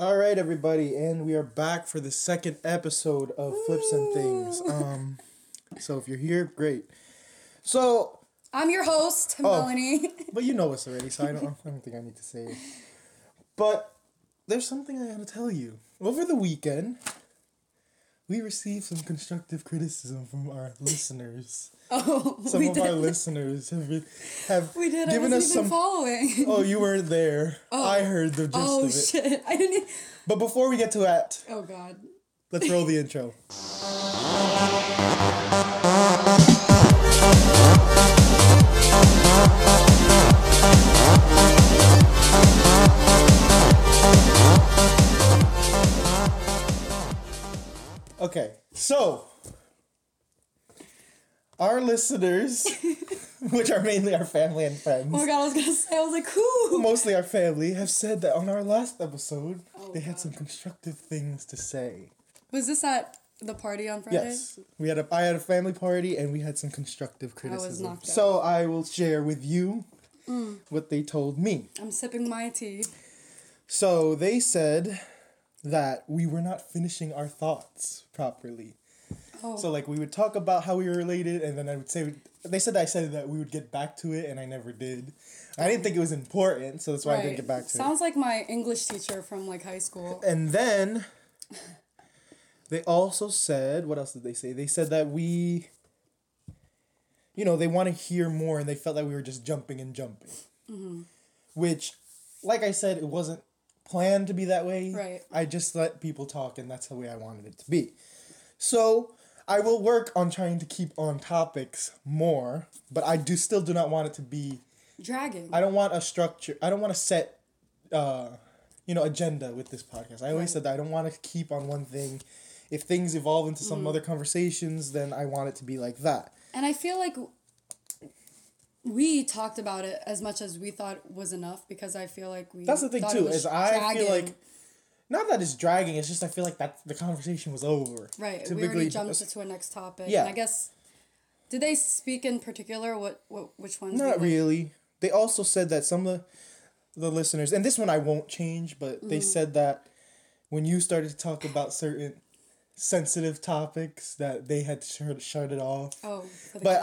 All right, everybody, and we are back for the second episode of Flips and Things. So if you're here, great. So I'm your host, Melanie. But you know us already, so I don't think I need to say it. But there's something I gotta tell you. Over the weekend, we received some constructive criticism from our listeners. Our listeners have given us some. Oh, you weren't there. Oh. I heard the gist of it. Oh shit! I didn't. But before we get to that. Oh god. Let's roll the intro. Okay, so our listeners, which are mainly our family and friends. Oh my god, I was like, who? Mostly our family have said that on our last episode, they had some constructive things to say. Was this at the party on Friday? Yes, I had a family party and we had some constructive criticism. I was knocked out. So I will share with you what they told me. I'm sipping my tea. So they said that we were not finishing our thoughts properly. Oh. So, like, we would talk about how we were related, and then I would say... They said that I said that we would get back to it, and I never did. I didn't think it was important, so that's why I didn't get back to it. Sounds like my English teacher from, like, high school. And then they also said... What else did they say? They said that we... You know, they want to hear more, and they felt that we were just jumping. Mm-hmm. Which, like I said, it wasn't planned to be that way. Right. I just let people talk, and that's the way I wanted it to be. So I will work on trying to keep on topics more, but I still do not want it to be dragging. I don't want a structure. I don't want to set, agenda with this podcast. I always said that I don't want to keep on one thing. If things evolve into some other conversations, then I want it to be like that. And I feel like we talked about it as much as we thought was enough, because I feel like we... That's the thing, too, is I feel like... Not that it's dragging, it's just I feel like that the conversation was over. Right, typically, we already jumped to a next topic. Yeah. And I guess, did they speak in particular which ones? Not really. They also said that some of the listeners, and this one I won't change, but they said that when you started to talk about certain sensitive topics that they had shut it off. Oh. But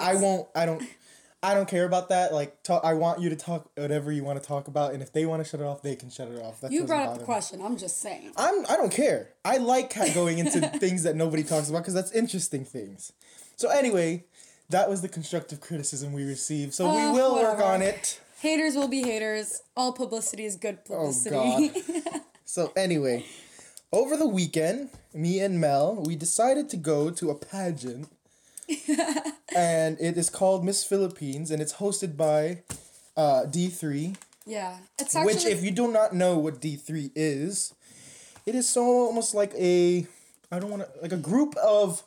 I don't care about that. Like, I want you to talk whatever you want to talk about, and if they want to shut it off, they can shut it off. You brought up the question. I'm just saying. I don't care. I like going into things that nobody talks about, because that's interesting things. So anyway, that was the constructive criticism we received. So we will work on it. Haters will be haters. All publicity is good publicity. Oh, God. So anyway, over the weekend, me and Mel, we decided to go to a pageant. And it is called Miss Philippines, and it's hosted by D3. Yeah. It's actually... Which, if you do not know what D3 is, it is so almost like a group of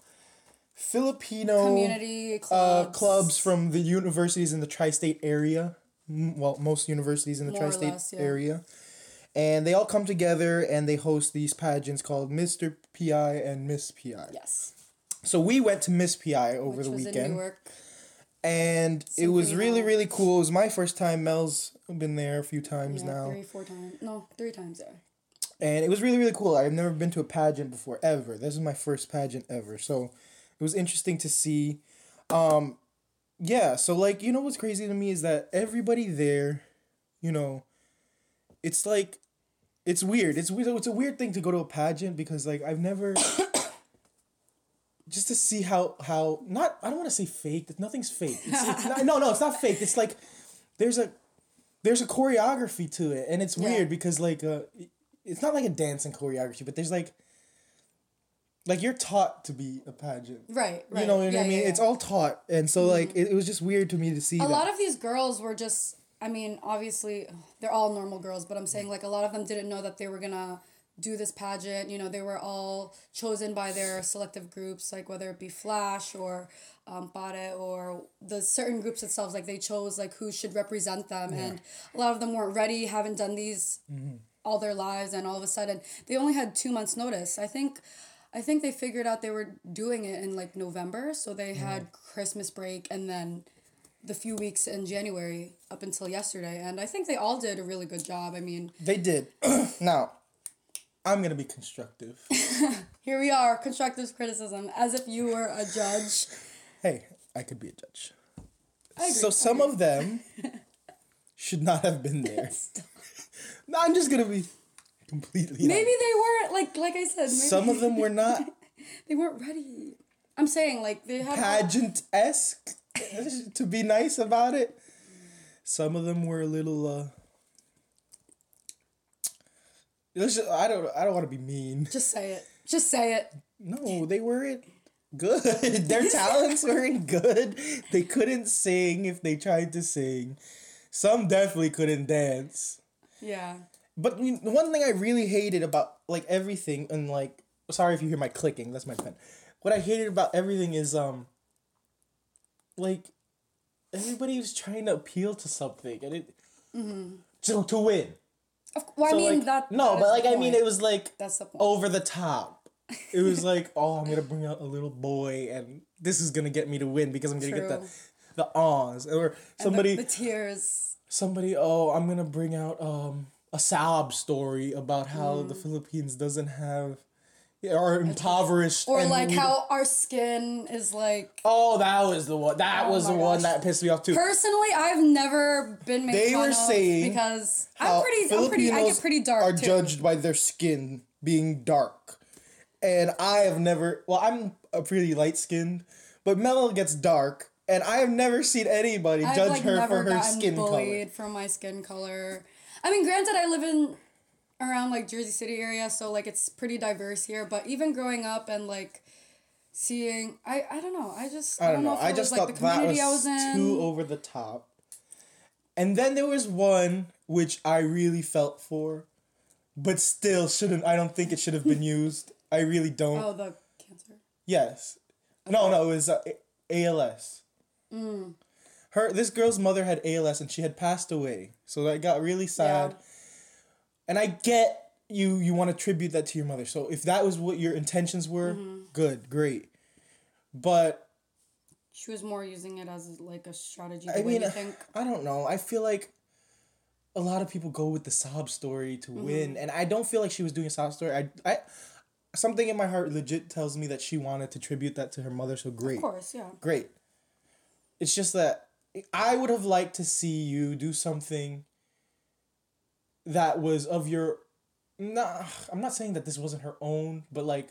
Filipino community clubs. Clubs from the universities in the tri-state area. Well, most universities in the tri-state area. And they all come together and they host these pageants called Mr. PI and Miss PI. Yes. So we went to Miss PI over the weekend. Which was in Newark. And it was really, really cool. It was my first time. Mel's been there a few times now. 3 times there. And it was really, really cool. I've never been to a pageant before, ever. This is my first pageant ever. So it was interesting to see. So, like, you know what's crazy to me is that everybody there, you know, it's like, it's weird. It's a weird thing to go to a pageant because, like, I've never... Just to see how not, I don't want to say fake. Nothing's fake. It's not fake. It's like there's a choreography to it, and it's weird because like it's not like a dancing choreography, but there's like you're taught to be a pageant, right? You know what I mean? Yeah. It's all taught, and so like it was just weird to me to see. A lot of these girls were just, I mean, obviously they're all normal girls, but I'm saying like a lot of them didn't know that they were gonna do this pageant. You know, they were all chosen by their selective groups, like whether it be Flash or Pare or the certain groups themselves, like they chose like who should represent them, and a lot of them weren't ready, haven't done these all their lives, and all of a sudden they only had 2 months notice. I think they figured out they were doing it in like November, so they had Christmas break and then the few weeks in January up until yesterday, and I think they all did a really good job. I mean, they did. Now I'm gonna be constructive. Here we are, constructive criticism, as if you were a judge. Hey, I could be a judge. I agree. So some of them should not have been there. No, I'm just gonna be completely. Maybe honest. They weren't like I said. Maybe. Some of them were not. They weren't ready. I'm saying like they had pageant-esque to be nice about it. Some of them were a little. I don't want to be mean. Just say it. No, they weren't good. Their talents weren't good. They couldn't sing if they tried to sing. Some definitely couldn't dance. Yeah. But one thing I really hated about like everything and like sorry if you hear my clicking, that's my pen. What I hated about everything is like everybody was trying to appeal to something and it to win. Well, so, I mean like, that. No, that but like I mean, it was like that's the point. Over the top. It was like, oh, I'm gonna bring out a little boy, and this is gonna get me to win because I'm gonna get the awns or somebody and the tears. Somebody, oh, I'm gonna bring out a sob story about how the Philippines doesn't have. Or impoverished. Or like how our skin is like... Oh, that was the one. That was the one that pissed me off too. Personally, I've never been made they fun were saying of because I get pretty dark are too. Judged by their skin being dark. And I have never... Well, I'm a pretty light-skinned, but Mel gets dark, and I have never seen anybody judge her for her skin color. I've never bullied for my skin color. I mean, granted, I live in... around like Jersey City area, so like it's pretty diverse here, but even growing up and like seeing I don't know, I just thought the community that was too over the top. And then there was one which I really felt for but still I don't think it should have been used. I really don't. Oh, the cancer. Yes. Okay. No, it was ALS. This girl's mother had ALS and she had passed away. So that got really sad. Yeah. And I get you want to attribute that to your mother. So if that was what your intentions were, good, great. But... She was more using it as like a strategy. I mean, you think? I don't know. I feel like a lot of people go with the sob story to win. And I don't feel like she was doing a sob story. I something in my heart legit tells me that she wanted to tribute that to her mother. So great. Of course, yeah. Great. It's just that I would have liked to see you do something... that was of your... Nah, I'm not saying that this wasn't her own, but like...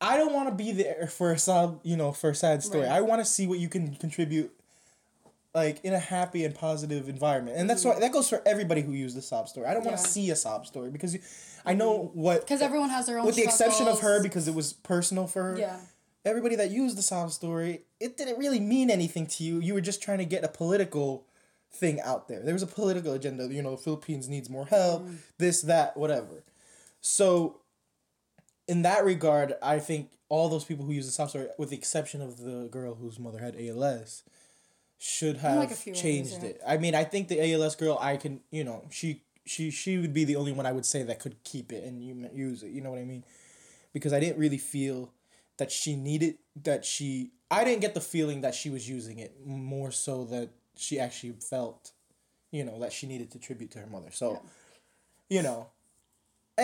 I don't want to be there for a sad story. Right. I want to see what you can contribute like in a happy and positive environment. And that's why that goes for everybody who used the sob story. I don't want to see a sob story because I know what... Because everyone has their own with struggles. The exception of her because it was personal for her. Yeah. Everybody that used the sob story, it didn't really mean anything to you. You were just trying to get a political... thing out there. There was a political agenda, the Philippines needs more help, this, that, whatever. So, in that regard, I think all those people who use the sob story, with the exception of the girl whose mother had ALS, should have changed it. I mean, I think the ALS girl, I can, she would be the only one I would say that could keep it and use it, you know what I mean? Because I didn't really feel that she needed, I didn't get the feeling that she was using it, more so that she actually felt, that she needed to tribute to her mother. So,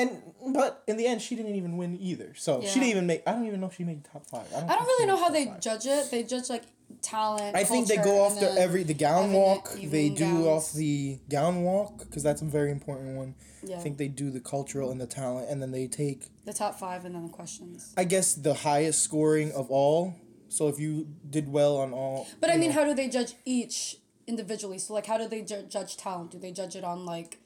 but in the end, she didn't even win either. So she didn't even make, I don't even know if she made top five. I don't really know how they judge it. They judge like talent, I think they go off the gown walk. They do off the gown walk because that's a very important one. Yeah. I think they do the cultural and the talent and then they take the top five and then the questions. I guess the highest scoring of all. So if you did well on all... But I mean, how do they judge each individually? So, like, how do they judge talent? Do they judge it on, like,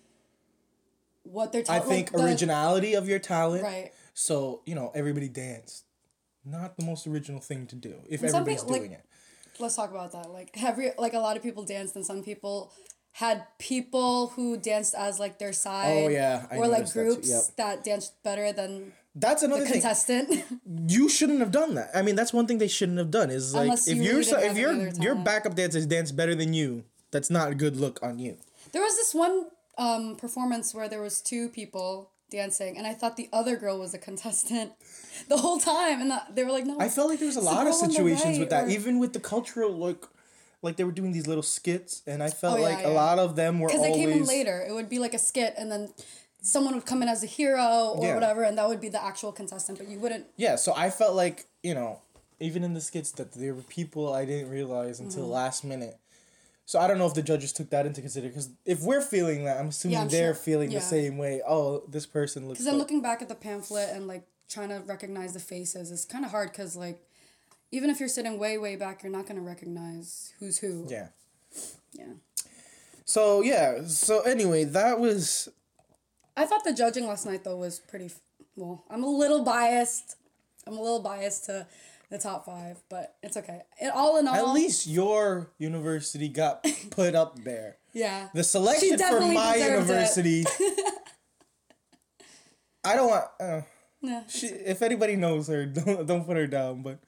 what their talent... I think originality of your talent. Right. So, everybody danced. Not the most original thing to do, if everybody's doing it. Let's talk about that. Like, a lot of people danced, and some people had people who danced as, like, their side. Oh, yeah. Or, like, groups that danced better than... That's another thing. Contestant. You shouldn't have done that. I mean, that's one thing they shouldn't have done is like if your backup dancers dance better than you, that's not a good look on you. There was this one performance where there was two people dancing, and I thought the other girl was a contestant the whole time, and they were like, no. I felt like there was a lot of situations with that, even with the cultural look. Like, they were doing these little skits, and I felt like a lot of them were always... Because they came in later. It would be like a skit, and then... someone would come in as a hero or whatever, and that would be the actual contestant, but you wouldn't... Yeah, so I felt like, you know, even in the skits, that there were people I didn't realize until last minute. So I don't know if the judges took that into consideration, because if we're feeling that, I'm assuming they're feeling the same way. Oh, this person looks... Because then looking back at the pamphlet and, like, trying to recognize the faces is kind of hard, because, like, even if you're sitting way, way back, you're not going to recognize who's who. Yeah. Yeah. So, yeah. So, anyway, that was... I thought the judging last night, though, was pretty... Well, I'm a little biased. I'm a little biased to the top five, but it's okay. All in all... At least your university got put up there. Yeah. The selection for my university... I don't want... No, she, if anybody knows her, don't put her down, but...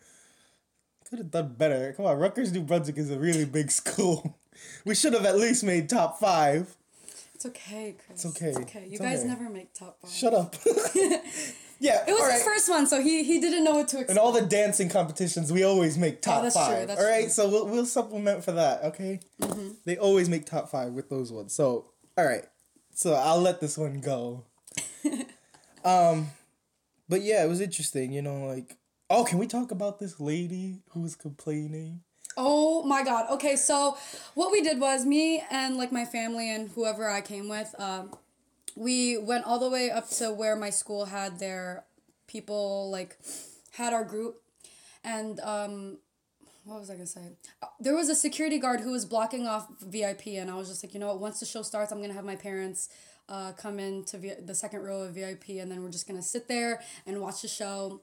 Could have done better. Come on, Rutgers-New Brunswick is a really big school. We should have at least made top five. It's okay, Chris. It's okay. It's okay. You guys never make top five. Shut up. Yeah. It was his first one, so he didn't know what to expect. And all the dancing competitions, we always make top five. That's true. All right, so we'll supplement for that, okay? Mm-hmm. They always make top five with those ones. So, all right. So I'll let this one go. But yeah, it was interesting, you know, like, oh, can we talk about this lady who was complaining? Oh my God. Okay, so what we did was me and like my family and whoever I came with, we went all the way up to where my school had their people, like had our group, and what was I gonna say? There was a security guard who was blocking off VIP, and I was just like, you know what, once the show starts, I'm gonna have my parents come into the second row of VIP, and then we're just gonna sit there and watch the show.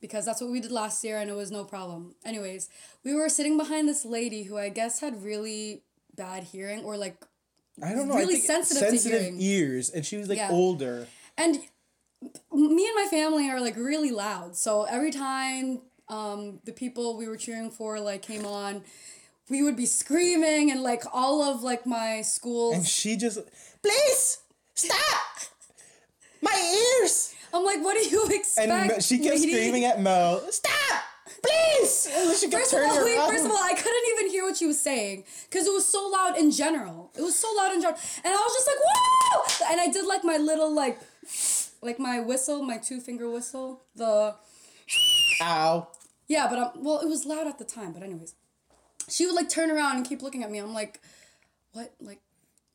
Because that's what we did last year, and it was no problem. Anyways, we were sitting behind this lady who I guess had really bad hearing, or like, I don't know, really sensitive to ears, and she was like older. And me and my family are like really loud, so every time the people we were cheering for like came on, we would be screaming, and like all of like my school's... And she just, please stop, my ears. I'm like, what do you expect, and she kept screaming at Mo, stop, please! First of all, I couldn't even hear what she was saying, because it was so loud in general. And I was just like, whoa! And I did, like, my little, like my whistle, my two-finger whistle, the... Ow. Yeah, but, well, it was loud at the time, but anyways. She would, like, turn around and keep looking at me. I'm like, what, like...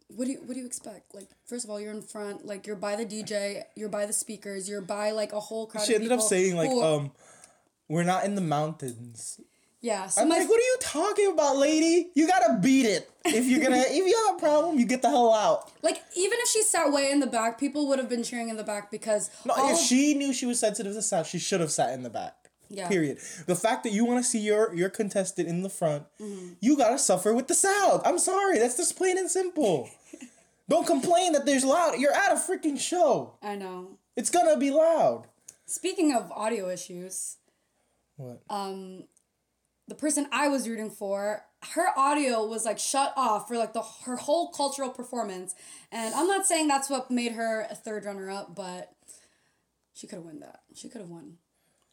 What do you expect? Like, first of all, you're in front. Like, you're by the DJ. You're by the speakers. You're by, like, a whole crowd of people. She ended up saying, like, we're not in the mountains. Yeah. So I'm like, what are you talking about, lady? You gotta beat it. If you have a problem, you get the hell out. Like, even if she sat way in the back, people would have been cheering in the back because... No, if she knew she was sensitive to sound, she should have sat in the back. Yeah. Period. The fact that you want to see your contestant in the front, you gotta suffer with the sound. I'm sorry, that's just plain and simple. Don't complain that there's loud. You're at a freaking show. I know. It's gonna be loud. Speaking of audio issues, what? The person I was rooting for, her audio was like shut off for like her whole cultural performance, and I'm not saying that's what made her a third runner up, but she could have won that. She could have won.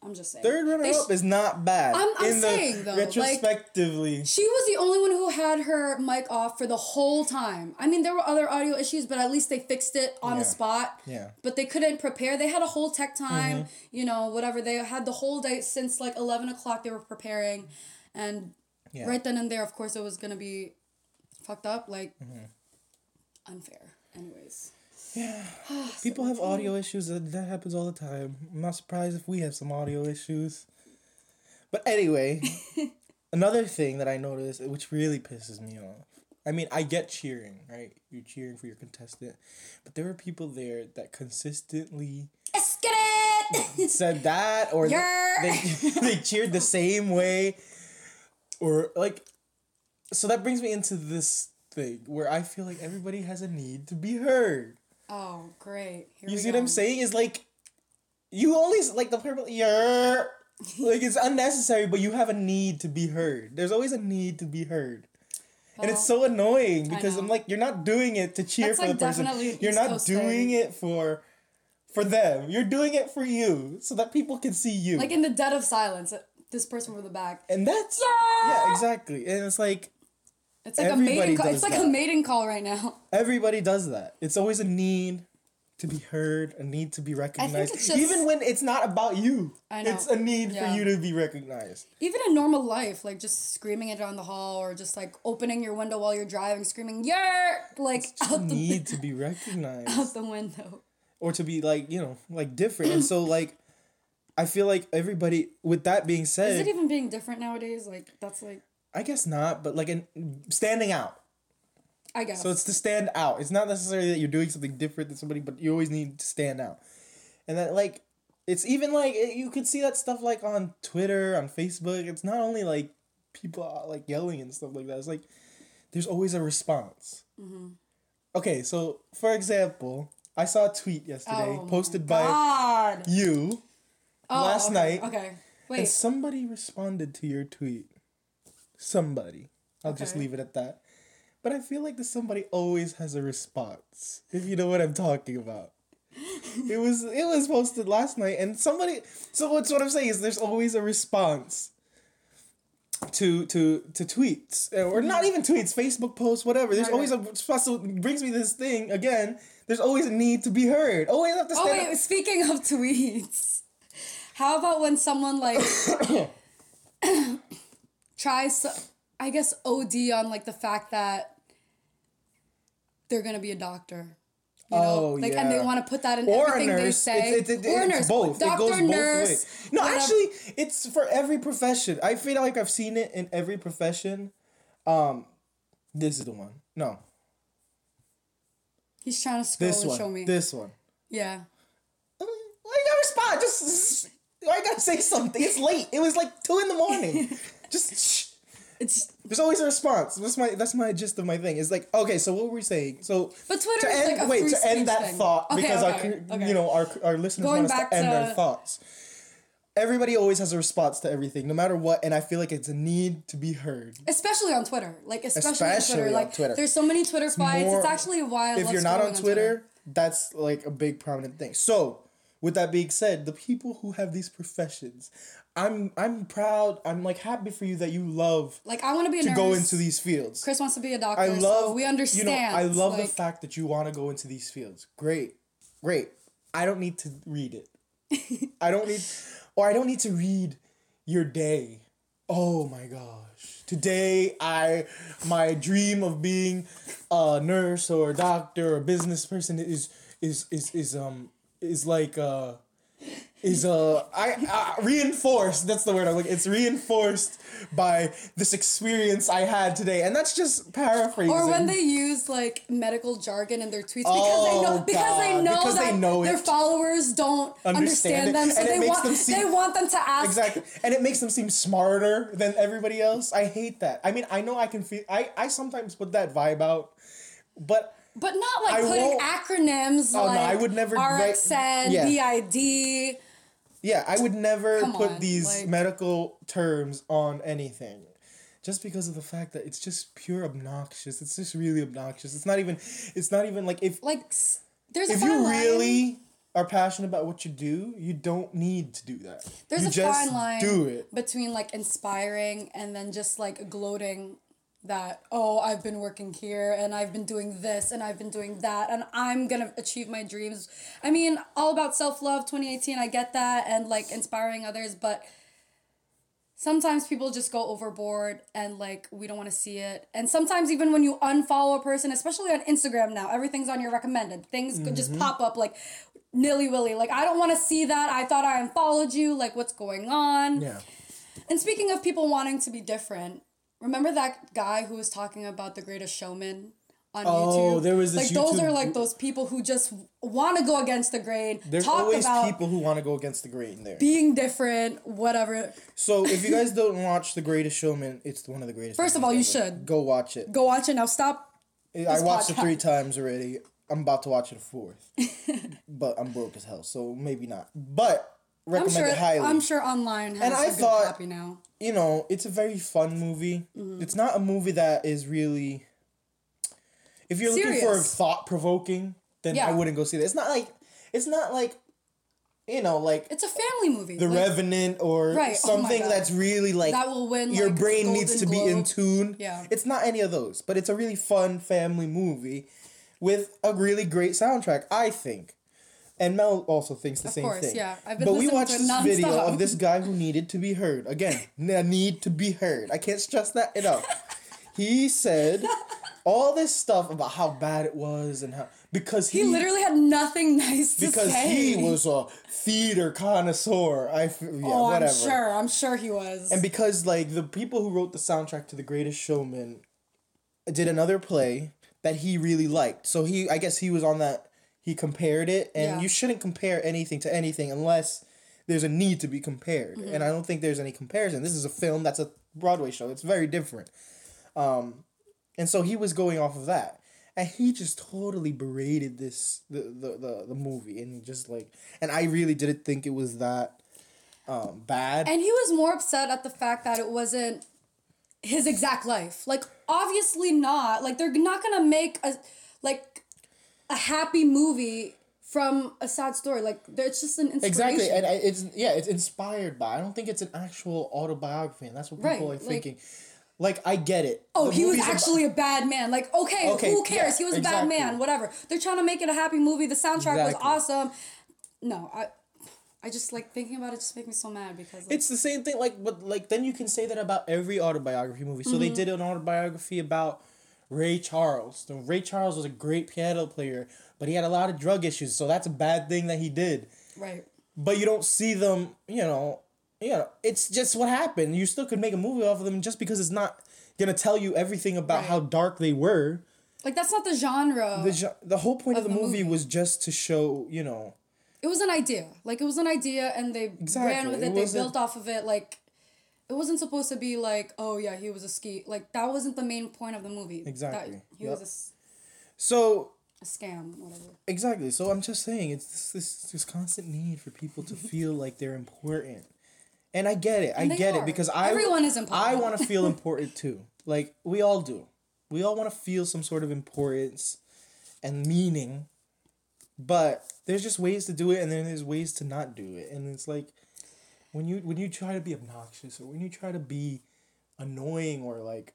I'm just saying. Third runner-up is not bad. I'm saying, though. Retrospectively. Like, she was the only one who had her mic off for the whole time. I mean, there were other audio issues, but at least they fixed it on the spot. Yeah. But they couldn't prepare. They had a whole tech time, you know, whatever. They had the whole day since, like, 11 o'clock they were preparing. And right then and there, of course, it was going to be fucked up. Like, unfair. Anyways. Yeah, people have audio issues, and that happens all the time. I'm not surprised if we have some audio issues. But anyway, another thing that I noticed, which really pisses me off. I mean, I get cheering, right? You're cheering for your contestant. But there were people there that consistently... Let's get it! Said that, or they cheered the same way. Or, like... So that brings me into this thing, where I feel like everybody has a need to be heard. Oh, great. Here we go. What I'm saying? It's like, you only, like, the purple, like, it's unnecessary, but you have a need to be heard. There's always a need to be heard. And it's so annoying, because I'm like, you're not doing it to cheer for the person. You're not doing it for them. You're doing it for you, so that people can see you. Like, in the dead of silence, this person from the back. And that's... Yeah, exactly. And it's like... It's like a mating call right now. Everybody does that. It's always a need to be heard, a need to be recognized. Just, even when it's not about you, it's a need for you to be recognized. Even in normal life, like just screaming it down the hall, or just like opening your window while you're driving, screaming "Yerk!" like out the need to be recognized out the window, or to be like, you know, like different. And so like, I feel like everybody. With that being said, is it even being different nowadays? Like that's like. I guess not, but like standing out. I guess. So it's to stand out. It's not necessarily that you're doing something different than somebody, but you always need to stand out. And that, like, it's even, like, you could see that stuff, like, on Twitter, on Facebook. It's not only, like, people, like, yelling and stuff like that. It's, like, there's always a response. Mm-hmm. Okay, so, for example, I saw a tweet yesterday posted by you last night. Okay, wait. And somebody responded to your tweet. Somebody. I'll just leave it at that. But I feel like this somebody always has a response, if you know what I'm talking about. It was posted last night, and somebody. So what I'm saying is, there's always a response to tweets, or not even tweets, Facebook posts, whatever. There's always a response. So it brings me to this thing again. There's always a need to be heard. Always have to. Stand up. Speaking of tweets, how about when someone like tries to, I guess, OD on like the fact that they're gonna be a doctor, you know, like, and they want to put that in or everything they say. Or a nurse, it's both. Doctor, it goes nurse. Both ways. No, actually, it's for every profession. I feel like I've seen it in every profession. This is the one. No. He's trying to scroll and show me. This one. Yeah. Why you gotta respond? Just I gotta say something. It's late. It was like 2 a.m. Just. There's always a response. That's my gist of my thing. It's like, okay, so what were we saying? So but Twitter is like a free speech thing. Thought, because you know, our listeners want us to end our thoughts. Everybody always has a response to everything, no matter what, and I feel like it's a need to be heard. Especially on Twitter, like especially on Twitter. Like, there's so many Twitter fights. It's actually why I love. If you're not on Twitter, that's like a big prominent thing. So with that being said, the people who have these professions, I'm proud. I'm like happy for you that you love. Like I want to be a nurse. Go into these fields. Chris wants to be a doctor. I love. So we understand. You know, I love the fact that you want to go into these fields. Great. I don't need to read it. I don't need to read your day. Oh my gosh! Today my dream of being a nurse or a doctor or a business person is reinforced. That's the word I'm looking. It's reinforced by this experience I had today, and that's just paraphrasing. Or when they use like medical jargon in their tweets, because they know their followers don't understand them, so they want them to ask. Exactly, and it makes them seem smarter than everybody else. I hate that. I mean, I know I can feel. I sometimes put that vibe out, but. But not like putting acronyms like I would never RxN, BID. Yeah, I would never put these medical terms on anything. Just because of the fact that it's just pure obnoxious. It's just really obnoxious. It's not even like if... Like, there's a fine line. If you really are passionate about what you do, you don't need to do that. There's a fine line between like inspiring and then just like gloating that, oh, I've been working here, and I've been doing this, and I've been doing that, and I'm gonna achieve my dreams. I mean, all about self-love, 2018, I get that, and, like, inspiring others, but sometimes people just go overboard, and, like, we don't want to see it. And sometimes even when you unfollow a person, especially on Instagram now, everything's on your recommended. Things could just pop up, like, nilly-willy. Like, I don't want to see that. I thought I unfollowed you. Like, what's going on? Yeah. And speaking of people wanting to be different, remember that guy who was talking about The Greatest Showman on YouTube? Oh, there was this YouTube... Those are like those people who just want to go against the grain. There's always people who want to go against the grain there. Being different, whatever. So if you guys don't watch The Greatest Showman, it's one of the greatest. First of all, you should. Go watch it. Now stop. I watched it 3 times already. I'm about to watch it a 4th. But I'm broke as hell, so maybe not. But... Recommend it highly. I'm sure online has a good copy now. You know, it's a very fun movie. Mm-hmm. It's not a movie that is really... If you're looking for thought-provoking, then I wouldn't go see that. It's not like, you know, like... It's a family movie. The Revenant or something that's really like... That will win, your brain needs to be in tune. Yeah. It's not any of those, but it's a really fun family movie with a really great soundtrack, I think. And Mel also thinks the same thing. Of course, yeah. I've been listening to it nonstop. But we watched this video of this guy who needed to be heard. Again, need to be heard. I can't stress that enough. He said all this stuff about how bad it was and how... Because he literally had nothing nice to say. Because he was a theater connoisseur. Whatever. I'm sure he was. And because, like, the people who wrote the soundtrack to The Greatest Showman did another play that he really liked. So I guess he was on that... He compared it, and you shouldn't compare anything to anything unless there's a need to be compared. Mm-hmm. And I don't think there's any comparison. This is a film that's a Broadway show. It's very different. And so he was going off of that. And he just totally berated the movie. And just like... And I really didn't think it was that bad. And he was more upset at the fact that it wasn't his exact life. Like, obviously not. Like, they're not going to make a... Like... a happy movie from a sad story. Like, it's just an inspiration. Exactly, and it's inspired by. I don't think it's an actual autobiography, and that's what people are thinking. Like, I get it. Oh, he was actually a bad man. Like, okay who cares? Yeah, he was a bad man, whatever. They're trying to make it a happy movie. The soundtrack was awesome. No, I just, like, thinking about it just makes me so mad because... Like, it's the same thing, like, but, like, then you can say that about every autobiography movie. So they did an autobiography about... Ray Charles. Now, Ray Charles was a great piano player, but he had a lot of drug issues, so that's a bad thing that he did. Right. But you don't see them, you know, it's just what happened. You still could make a movie off of them just because it's not going to tell you everything about how dark they were. Like, that's not the genre. The whole point of the movie was just to show, you know... It was an idea. Like, it was an idea, and they ran with it. They built off of it, like... It wasn't supposed to be like, oh yeah, he was a ski. Like, that wasn't the main point of the movie. Exactly. He was a scam, whatever. Exactly. So I'm just saying, it's this constant need for people to feel like they're important. And I get it. Because everyone is important. I want to feel important too. Like, we all do. We all want to feel some sort of importance and meaning. But there's just ways to do it, and then there's ways to not do it. And it's like... When you try to be obnoxious, or when you try to be annoying, or like...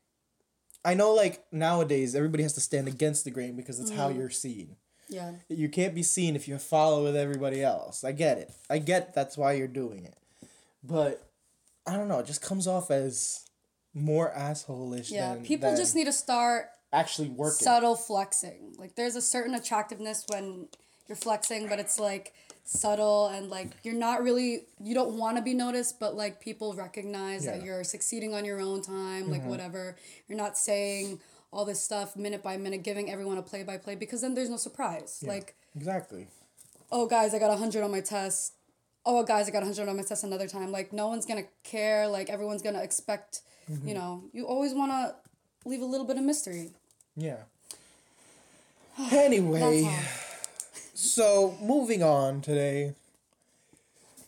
I know, like, nowadays, everybody has to stand against the grain because it's how you're seen. Yeah. You can't be seen if you follow with everybody else. I get it. I get that's why you're doing it. But, I don't know, it just comes off as more asshole-ish than... Yeah, people just need to start... Actually working. Subtle flexing. Like, there's a certain attractiveness when you're flexing, but it's like... subtle, and like you're not really, you don't want to be noticed, but like people recognize that you're succeeding on your own time, like whatever. You're not saying all this stuff minute by minute, giving everyone a play by play, because then there's no surprise. Yeah, like, exactly. Oh guys, I got 100 on my test. Oh guys, I got 100 on my test another time. Like, no one's gonna care. Like, everyone's gonna expect, you know, you always want to leave a little bit of mystery. Yeah. Anyway. So, moving on today.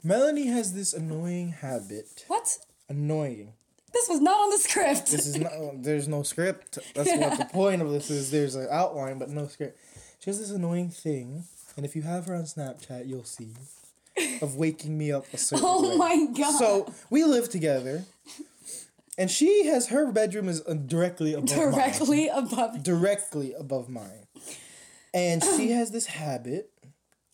Melanie has this annoying habit. What? Annoying. This was not on the script. This is not... There's no script. That's what the point of this is. There's an outline, but no script. She has this annoying thing, and if you have her on Snapchat, you'll see, of waking me up a certain way. Oh my God. So, we live together, and she has... Her bedroom is directly above mine. Directly above mine. And she has this habit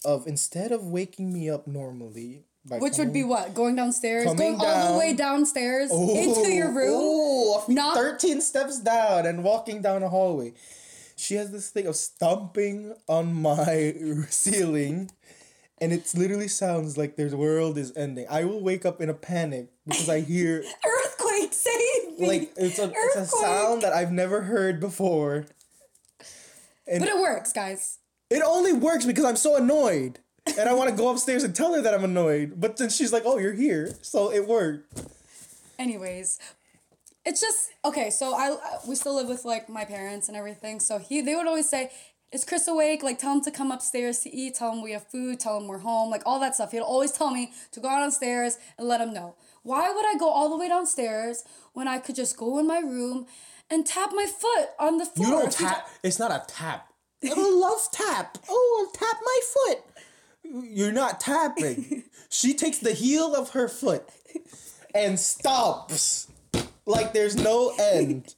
of, instead of waking me up normally... would be what? Going downstairs? Going all the way downstairs into your room? Oh, 13 steps down and walking down a hallway. She has this thing of stomping on my ceiling, and it literally sounds like the world is ending. I will wake up in a panic because I hear... Earthquake, save me! Like, it's a sound that I've never heard before. And but it works, guys. It only works because I'm so annoyed. And I want to go upstairs and tell her that I'm annoyed. But then she's like, oh, you're here. So it worked. Anyways. It's just... Okay, so we still live with, like, my parents and everything. So they would always say, is Chris awake? Like, tell him to come upstairs to eat. Tell him we have food. Tell him we're home. Like, all that stuff. He'd always tell me to go downstairs and let him know. Why would I go all the way downstairs when I could just go in my room... and tap my foot on the floor. You don't tap. It's not a tap. I love tap. Oh, tap my foot. You're not tapping. She takes the heel of her foot and stomps like there's no end.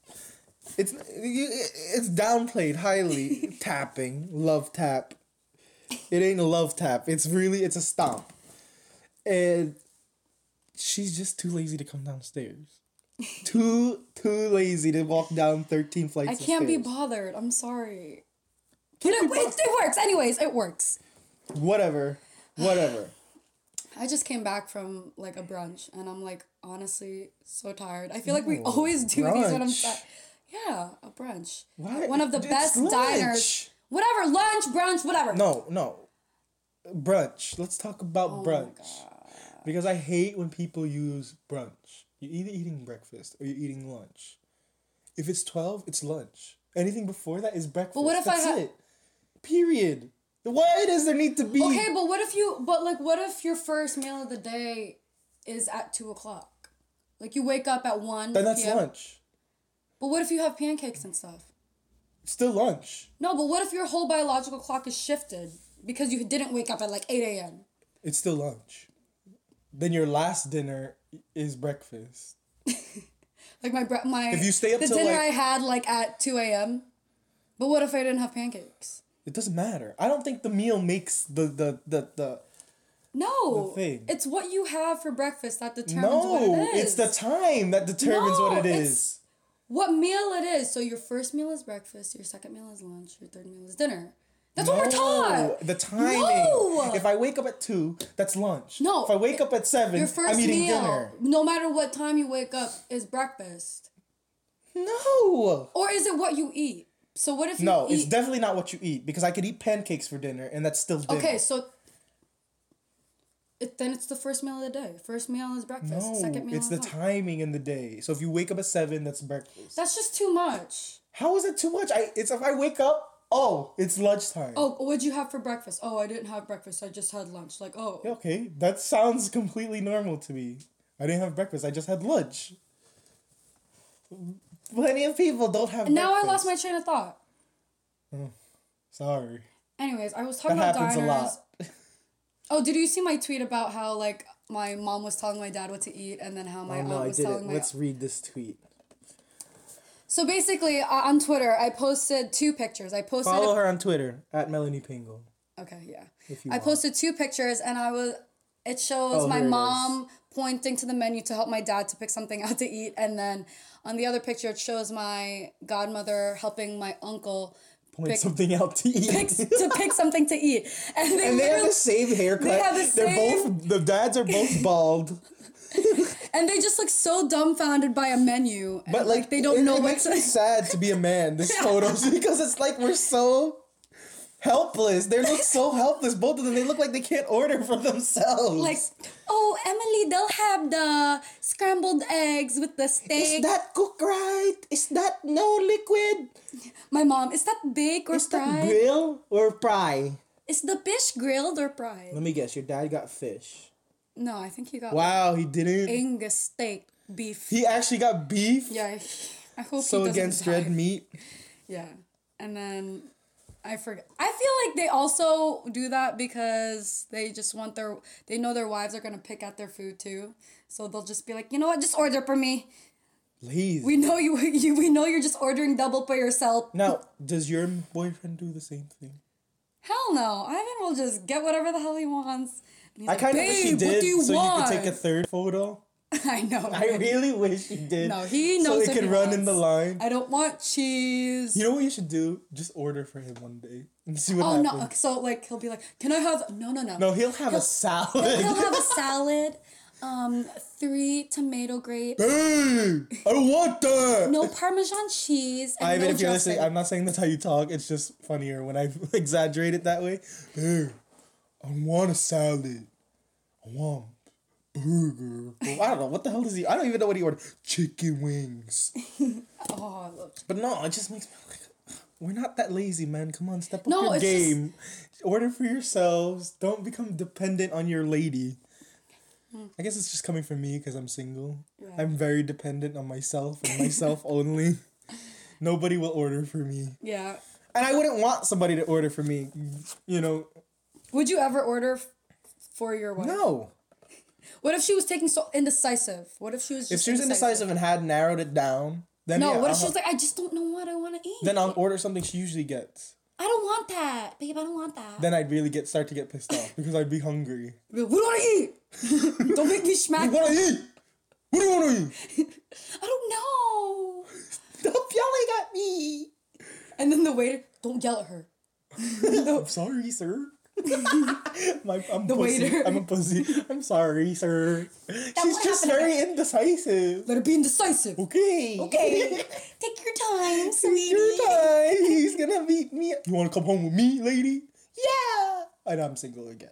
It's downplayed highly. Tapping. Love tap. It ain't a love tap. It's a stomp. And she's just too lazy to come downstairs. Too lazy to walk down 13 flights of stairs. I can't be bothered. I'm sorry. It works. Anyways, it works. Whatever. I just came back from like a brunch and I'm like honestly so tired. I feel like we always do these when I'm tired. Yeah, a brunch. What? One of the best diners. Whatever, lunch, brunch, whatever. No. Brunch. Let's talk about brunch. Because I hate when people use brunch. You're either eating breakfast or you're eating lunch. If it's 12, it's lunch. Anything before that is breakfast. But what if that's it? Period. Why does there need to be... Okay, but what if your first meal of the day is at 2 o'clock? Like, you wake up at 1 p.m. Then that's lunch. But what if you have pancakes and stuff? It's still lunch. No, but what if your whole biological clock is shifted because you didn't wake up at, like, 8 a.m.? It's still lunch. Then your last dinner is breakfast. Like, if you stay up till, dinner I had, like, at 2 a.m. But what if I didn't have pancakes? It doesn't matter. I don't think the meal makes the thing. It's what you have for breakfast that determines what it is. No, it's the time that determines what it is. What meal it is. So your first meal is breakfast, your second meal is lunch, your third meal is dinner. That's what we're taught. The timing. No. If I wake up at 2, that's lunch. No. If I wake up at 7, I'm eating dinner. No matter what time you wake up is breakfast. No. Or is it what you eat? So what if you eat... No, it's definitely not what you eat, because I could eat pancakes for dinner, and that's still dinner. Okay, so... Then it's the first meal of the day. First meal is breakfast. No, second meal is lunch. Timing in the day. So if you wake up at 7, that's breakfast. That's just too much. How is it too much? If I wake up, it's lunchtime. Oh, what'd you have for breakfast? Oh, I didn't have breakfast. I just had lunch. Like, Okay, that sounds completely normal to me. I didn't have breakfast. I just had lunch. Plenty of people don't have breakfast. Now I lost my train of thought. Oh, sorry. Anyways, I was talking about diners. That happens a lot. Oh, did you see my tweet about how, like, my mom was telling my dad what to eat and then how my aunt was telling my... Let's read this tweet. So basically, on Twitter, I posted 2 pictures. Follow her on Twitter, @ Melanie Pingle. Okay, yeah. Posted 2 pictures and it shows my mom pointing to the menu to help my dad to pick something out to eat. And then on the other picture, it shows my godmother helping my uncle point something out to eat. Pick something to eat. And they have the same haircut. The dads are both bald. And they just look so dumbfounded by a menu. But, like they don't know what to... It makes me sad to be a man, this photos, because it's like we're so... helpless. They look so helpless. Both of them. They look like they can't order for themselves. Like, Emily, they'll have the scrambled eggs with the steak. Is that cooked right? Is that no liquid? My mom, is that bake or fried? Is that grill or fry? Is the fish grilled or fried? Let me guess. Your dad got fish. No, I think he got... Wow, he didn't. Angus steak, beef. He actually got beef? Yeah. I hope so he doesn't against die. Red meat? Yeah. And then... I forget. I feel like they also do that because they just want they know their wives are going to pick at their food too. So they'll just be like, you know what? Just order for me. Please. We know you're just ordering double for yourself. Now, does your boyfriend do the same thing? Hell no. Ivan will just get whatever the hell he wants. And he's I kind of wish he did. What do you want? You could take a third photo. I know. I really wish he did. No, he knows. So it can run in the line. I don't want cheese. You know what you should do? Just order for him one day and see what happens. Oh no! Okay, so like he'll be like, "Can I have?" No. No, he'll have a salad. He'll have a salad. 3 tomato grapes. Hey, I want that. No Parmesan cheese. And Ivan, if you're listening, I'm not saying that's how you talk. It's just funnier when I exaggerate it that way. Hey, I want a salad. I want. Burger. Well, I don't know. What the hell is he? I don't even know what he ordered. Chicken wings. I love chicken. But no, it just makes me like, we're not that lazy, man. Come on, step up your game. Just... Order for yourselves. Don't become dependent on your lady. I guess it's just coming from me because I'm single. Yeah. I'm very dependent on myself and myself only. Nobody will order for me. Yeah. And I wouldn't want somebody to order for me, you know. Would you ever order for your wife? No. What if she was indecisive? What if she was just indecisive and had narrowed it down? Then what if she was like, I just don't know what I want to eat? Then I'll order something she usually gets. I don't want that. Babe, I don't want that. Then I'd really start to get pissed off because I'd be hungry. What do I eat? Don't make me smack. What do I eat? What do you want to eat? I don't know. Stop yelling at me. And then the waiter, don't yell at her. No. I'm sorry, sir. I'm a pussy. I'm sorry, sir. She's just very indecisive. Let her be indecisive. Okay. Take your time, sweetie. Take your time. He's gonna meet me. You wanna come home with me, lady? Yeah. And I'm single again.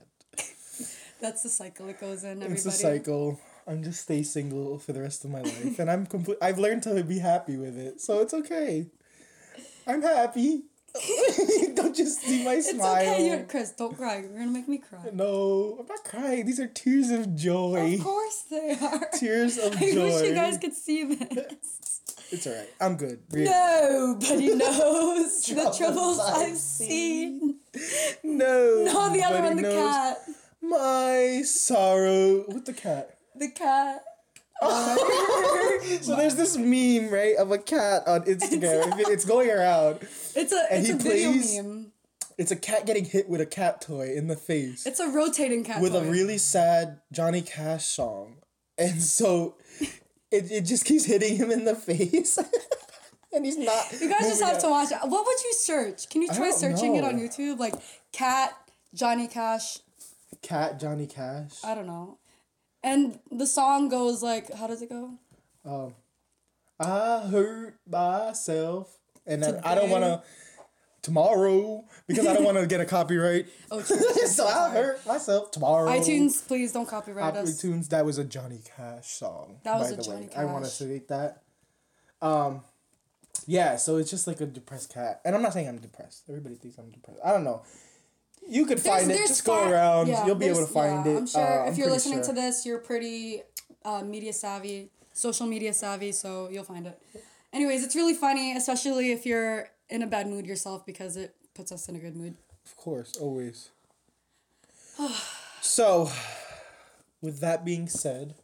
That's the cycle it goes in, everybody. It's a cycle. I'm just stay single for the rest of my life. And I've learned to be happy with it. So it's okay. I'm happy. Don't just see my smile. It's okay, Chris, don't cry. You're gonna make me cry. No, I'm not crying. These are tears of joy. Of course they are. Tears of joy. I wish you guys could see this. It's alright. I'm good. Really. Nobody knows the troubles I've seen. No. No, the other one, the cat. My sorrow. What, the cat? The cat. So there's this meme, right, of a cat on Instagram. It's going around. It's a video meme. It's a cat getting hit with a cat toy in the face. It's a rotating cat with toy. With a really sad Johnny Cash song. And so it just keeps hitting him in the face. And he's not. You guys just have to watch it. What would you search? Can you try searching it on YouTube? Like Cat Johnny Cash? I don't know. And the song goes like, how does it go? I hurt myself. And then I don't want to, tomorrow, because I don't want to get a copyright. Oh, true. So I hurt myself tomorrow. iTunes, please don't copyright us. iTunes, that was a Johnny Cash song. That was a Johnny Cash. I want to state that. Yeah, so it's just like a depressed cat. And I'm not saying I'm depressed. Everybody thinks I'm depressed. I don't know. You could find it. Just go around. Yeah, you'll be able to find it. I'm sure if you're listening to this, you're pretty media savvy, social media savvy, so you'll find it. Anyways, it's really funny, especially if you're in a bad mood yourself, because it puts us in a good mood. Of course, always. So, with that being said,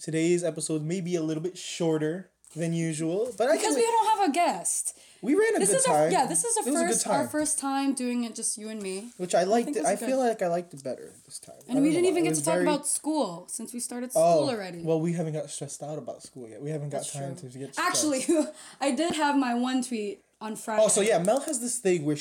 today's episode may be a little bit shorter than usual, but because we don't have a guest. We ran a good time. Yeah, this is our first time doing it, just you and me. Which I liked it. I feel like I liked it better this time. And we didn't even get to talk about school since we started school already. Well, we haven't got stressed out about school yet. We haven't got time to get stressed. Actually, I did have my one tweet on Friday. Oh, so yeah, Mel has this thing where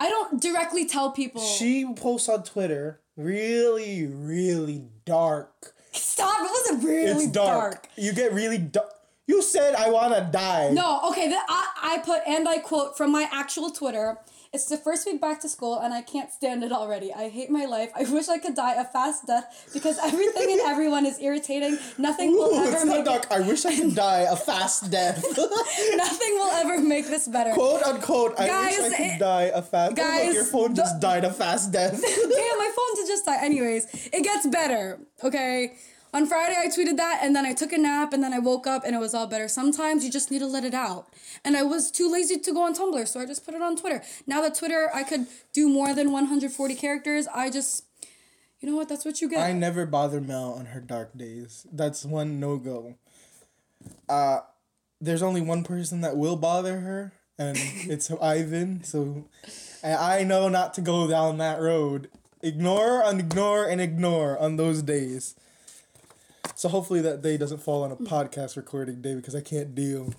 I don't directly tell people. She posts on Twitter really, really dark. Stop, it wasn't really dark. You get really dark. You said I want to die. No, okay. I put, and I quote from my actual Twitter, it's the first week back to school and I can't stand it already. I hate my life. I wish I could die a fast death because everything and everyone is irritating. Nothing will ever make it. I wish I could die a fast death. Nothing will ever make this better. Quote unquote, I wish I could die a fast death. Guys, your phone just died a fast death. Yeah, my phone did just die. Anyways, it gets better, okay? On Friday, I tweeted that, and then I took a nap, and then I woke up, and it was all better. Sometimes you just need to let it out. And I was too lazy to go on Tumblr, so I just put it on Twitter. Now that Twitter, I could do more than 140 characters, I just... You know what? That's what you get. I never bother Mel on her dark days. That's one no-go. There's only one person that will bother her, and it's Ivan, so... And I know not to go down that road. Ignore on those days. So hopefully that day doesn't fall on a podcast recording day because I can't deal.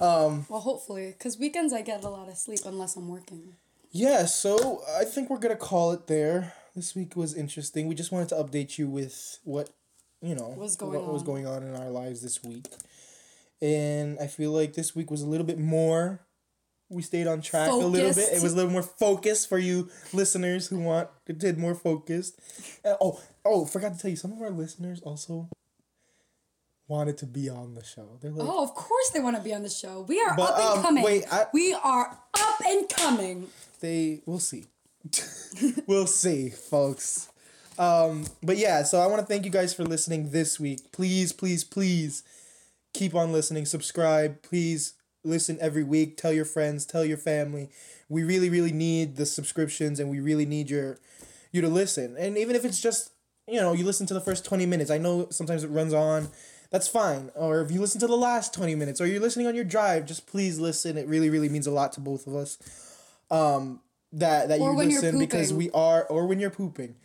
Well, hopefully, because weekends I get a lot of sleep unless I'm working. Yeah, so I think we're going to call it there. This week was interesting. We just wanted to update you with what was going on in our lives this week. And I feel like this week was a little bit more, we stayed on track focused. A little bit. It was a little more focused for you listeners who want it did more focused. Oh, forgot to tell you, some of our listeners also... wanted to be on the show. They're like, oh, of course they want to be on the show. We are up and coming. We are up and coming. We'll see. We'll see, folks. But yeah, so I want to thank you guys for listening this week. Please, please, please keep on listening. Subscribe. Please listen every week. Tell your friends. Tell your family. We really, really need the subscriptions, and we really need you to listen. And even if it's just, you listen to the first 20 minutes. I know sometimes it runs on. That's fine. Or if you listen to the last 20 minutes or you're listening on your drive, just please listen. It really, really means a lot to both of us. that you listen because we are, or when you're pooping,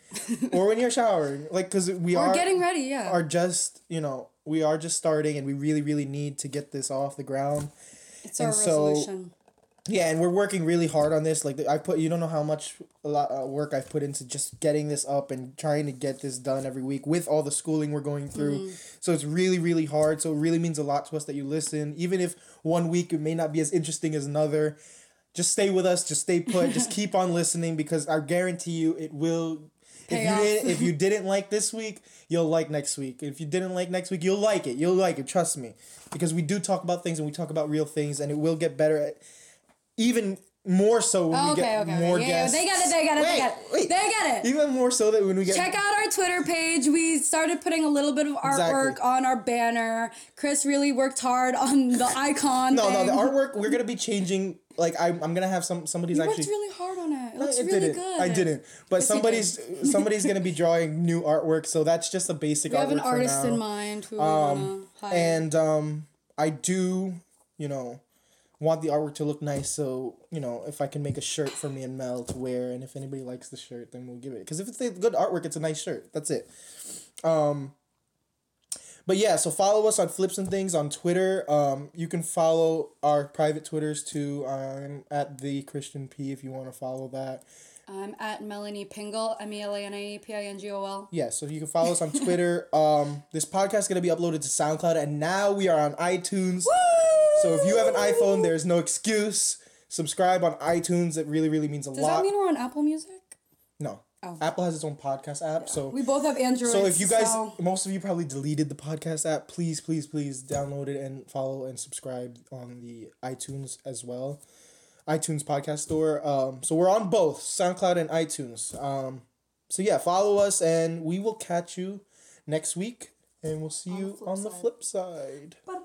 or when you're showering, like, because we're getting ready, are just, you know, we are just starting, and we really, really need to get this off the ground. It's our resolution. Yeah, and we're working really hard on this. Like, you don't know how much work I've put into just getting this up and trying to get this done every week with all the schooling we're going through. Mm-hmm. So it's really, really hard. So it really means a lot to us that you listen. Even if one week it may not be as interesting as another, just stay with us. Just stay put. Just keep on listening, because I guarantee you it will. If you didn't like this week, you'll like next week. If you didn't like next week, you'll like it. You'll like it. Trust me. Because we do talk about things, and we talk about real things, and it will get better at... Even more so when more guests. Yeah, they get it. Even more so that when we get... Check out our Twitter page. We started putting a little bit of artwork on our banner. Chris really worked hard on the icon thing. The artwork, we're going to be changing... Like, I'm going to have somebody's actually... You worked really hard on it. It looks really good. I didn't. But somebody's going to be drawing new artwork, so that's just a basic artwork. We have an artist in mind who we want to hire. And I do, you know... want the artwork to look nice, so, you know, if I can make a shirt for me and Mel to wear, and if anybody likes the shirt, then we'll give it. Because if it's a good artwork, it's a nice shirt. That's it. But yeah, so follow us on Flips and Things on Twitter. You can follow our private Twitters too. I'm at the Christian P if you want to follow that. I'm at Melanie Pingle, MELANIEPINGOL. Yeah, so you can follow us on Twitter. This podcast is going to be uploaded to SoundCloud, and now we are on iTunes. Woo! So if you have an iPhone, there's no excuse. Subscribe on iTunes. It really, really means a lot. Does that mean we're on Apple Music? No. Oh. Apple has its own podcast app. Yeah. So we both have Android. So if you guys, most of you probably deleted the podcast app, please, please, please download it and follow and subscribe on the iTunes as well. iTunes podcast store. So we're on both SoundCloud and iTunes. So yeah, follow us, and we will catch you next week, and we'll see you on the flip side. Bye.